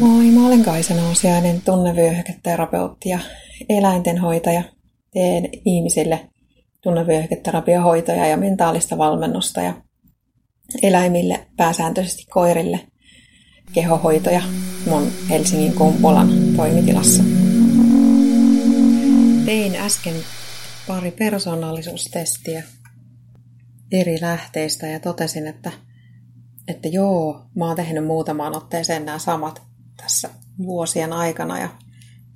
Moi, mä olen Kaisena Osiainen, tunnevyöhyketerapeutti ja eläintenhoitaja. Teen ihmisille tunnevyöhyketerapiohoitoja ja mentaalista valmennusta ja eläimille, pääsääntöisesti koirille, kehohoitoja mun Helsingin Kumpulan toimitilassa. Tein äsken pari persoonallisuustestiä eri lähteistä ja totesin, että joo, mä oon tehnyt muutamaan otteeseen nämä samat tässä vuosien aikana ja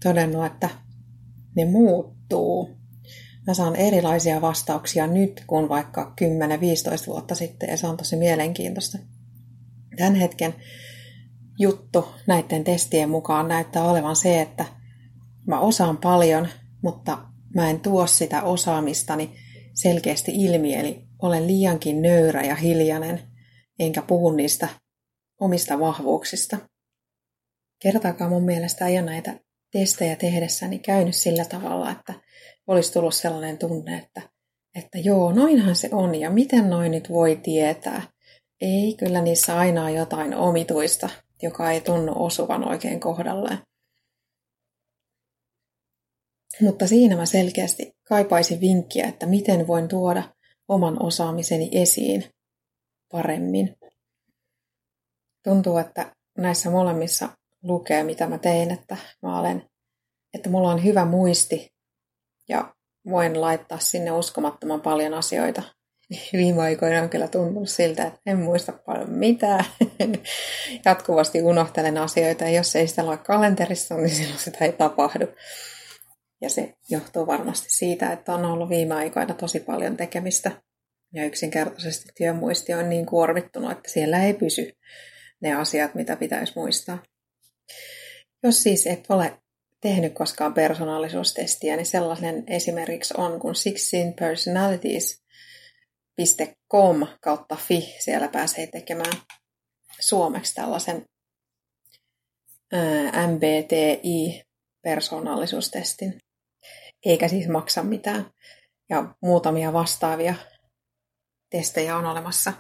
todennut, että ne muuttuu. Mä saan erilaisia vastauksia nyt kuin vaikka 10-15 vuotta sitten ja se on tosi mielenkiintoista. Tämän hetken juttu näiden testien mukaan näyttää olevan se, että mä osaan paljon, mutta mä en tuo sitä osaamistani selkeästi ilmi, eli olen liiankin nöyrä ja hiljainen, enkä puhu niistä omista vahvuuksista. Kertaakaan mun mielestä ei ole näitä testejä tehdessäni käynyt sillä tavalla, että olisi tullut sellainen tunne, että joo, noinhan se on ja miten noin nyt voi tietää. Ei, kyllä niissä aina on jotain omituista, joka ei tunnu osuvan oikein kohdalleen. Mutta siinä mä selkeästi kaipaisin vinkkiä, että miten voin tuoda oman osaamiseni esiin paremmin. Tuntuu, että näissä molemmissa lukee, mitä mä tein, että mulla on hyvä muisti ja voin laittaa sinne uskomattoman paljon asioita. Viime aikoina on kyllä tuntunut siltä, että en muista paljon mitään. Jatkuvasti unohtelen asioita ja jos ei sitä ole kalenterissa, niin silloin sitä ei tapahdu. Ja se johtuu varmasti siitä, että on ollut viime aikoina tosi paljon tekemistä. Ja yksinkertaisesti työmuisti on niin kuormittunut, että siellä ei pysy ne asiat, mitä pitäisi muistaa. Jos siis et ole tehnyt koskaan persoonallisuustestiä, niin sellainen esimerkiksi on kuin 16personalities.com /fi. Siellä pääsee tekemään suomeksi tällaisen MBTI-persoonallisuustestin. Eikä siis maksa mitään. Ja muutamia vastaavia testejä on olemassa.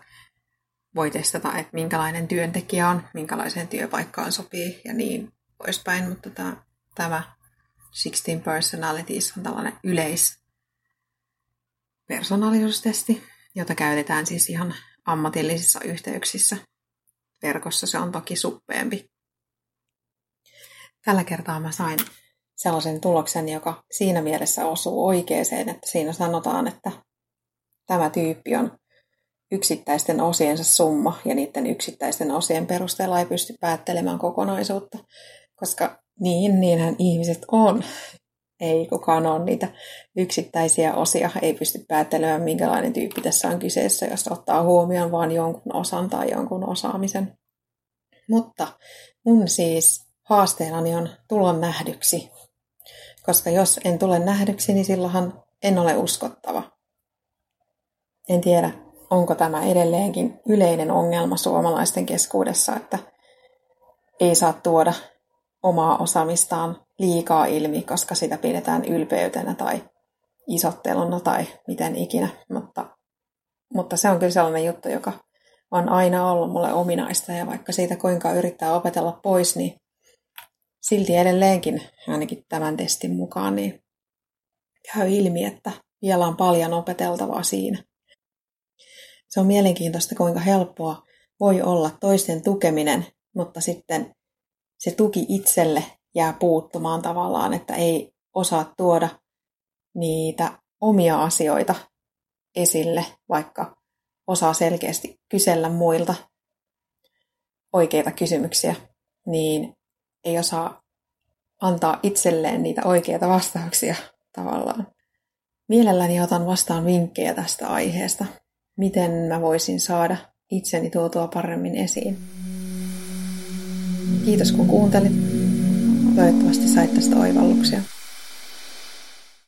Voi testata, että minkälainen työntekijä on, minkälaiseen työpaikkaan sopii ja niin poispäin. Mutta tämä 16 personalities on tällainen yleispersonaalisuustesti, jota käytetään siis ihan ammatillisissa yhteyksissä. Verkossa se on toki suppeempi. Tällä kertaa mä sain sellaisen tuloksen, joka siinä mielessä osuu oikeeseen, että siinä sanotaan, että tämä tyyppi on yksittäisten osiensa summa, ja niiden yksittäisten osien perusteella ei pysty päättelemään kokonaisuutta, koska niinhän ihmiset on. Ei kukaan ole niitä yksittäisiä osia, ei pysty päättelemään, minkälainen tyyppi tässä on kyseessä, jos ottaa huomioon vaan jonkun osan tai jonkun osaamisen. Mutta mun siis haasteenani on tulla nähdyksi, koska jos en tule nähdyksi, niin silloinhan en ole uskottava. En tiedä, onko tämä edelleenkin yleinen ongelma suomalaisten keskuudessa, että ei saa tuoda omaa osaamistaan liikaa ilmi, koska sitä pidetään ylpeytenä tai isotteluna tai miten ikinä. Mutta se on kyllä sellainen juttu, joka on aina ollut mulle ominaista ja vaikka siitä kuinka yrittää opetella pois, niin silti edelleenkin, ainakin tämän testin mukaan, niin käy ilmi, että vielä on paljon opeteltavaa siinä. Se on mielenkiintoista, kuinka helppoa voi olla toisten tukeminen, mutta sitten se tuki itselle jää puuttumaan tavallaan, että ei osaa tuoda niitä omia asioita esille, vaikka osaa selkeästi kysellä muilta oikeita kysymyksiä, niin ei osaa antaa itselleen niitä oikeita vastauksia tavallaan. Mielelläni otan vastaan vinkkejä tästä aiheesta. Miten mä voisin saada itseni tuotua paremmin esiin. Kiitos kun kuuntelit. Toivottavasti sait tästä oivalluksia.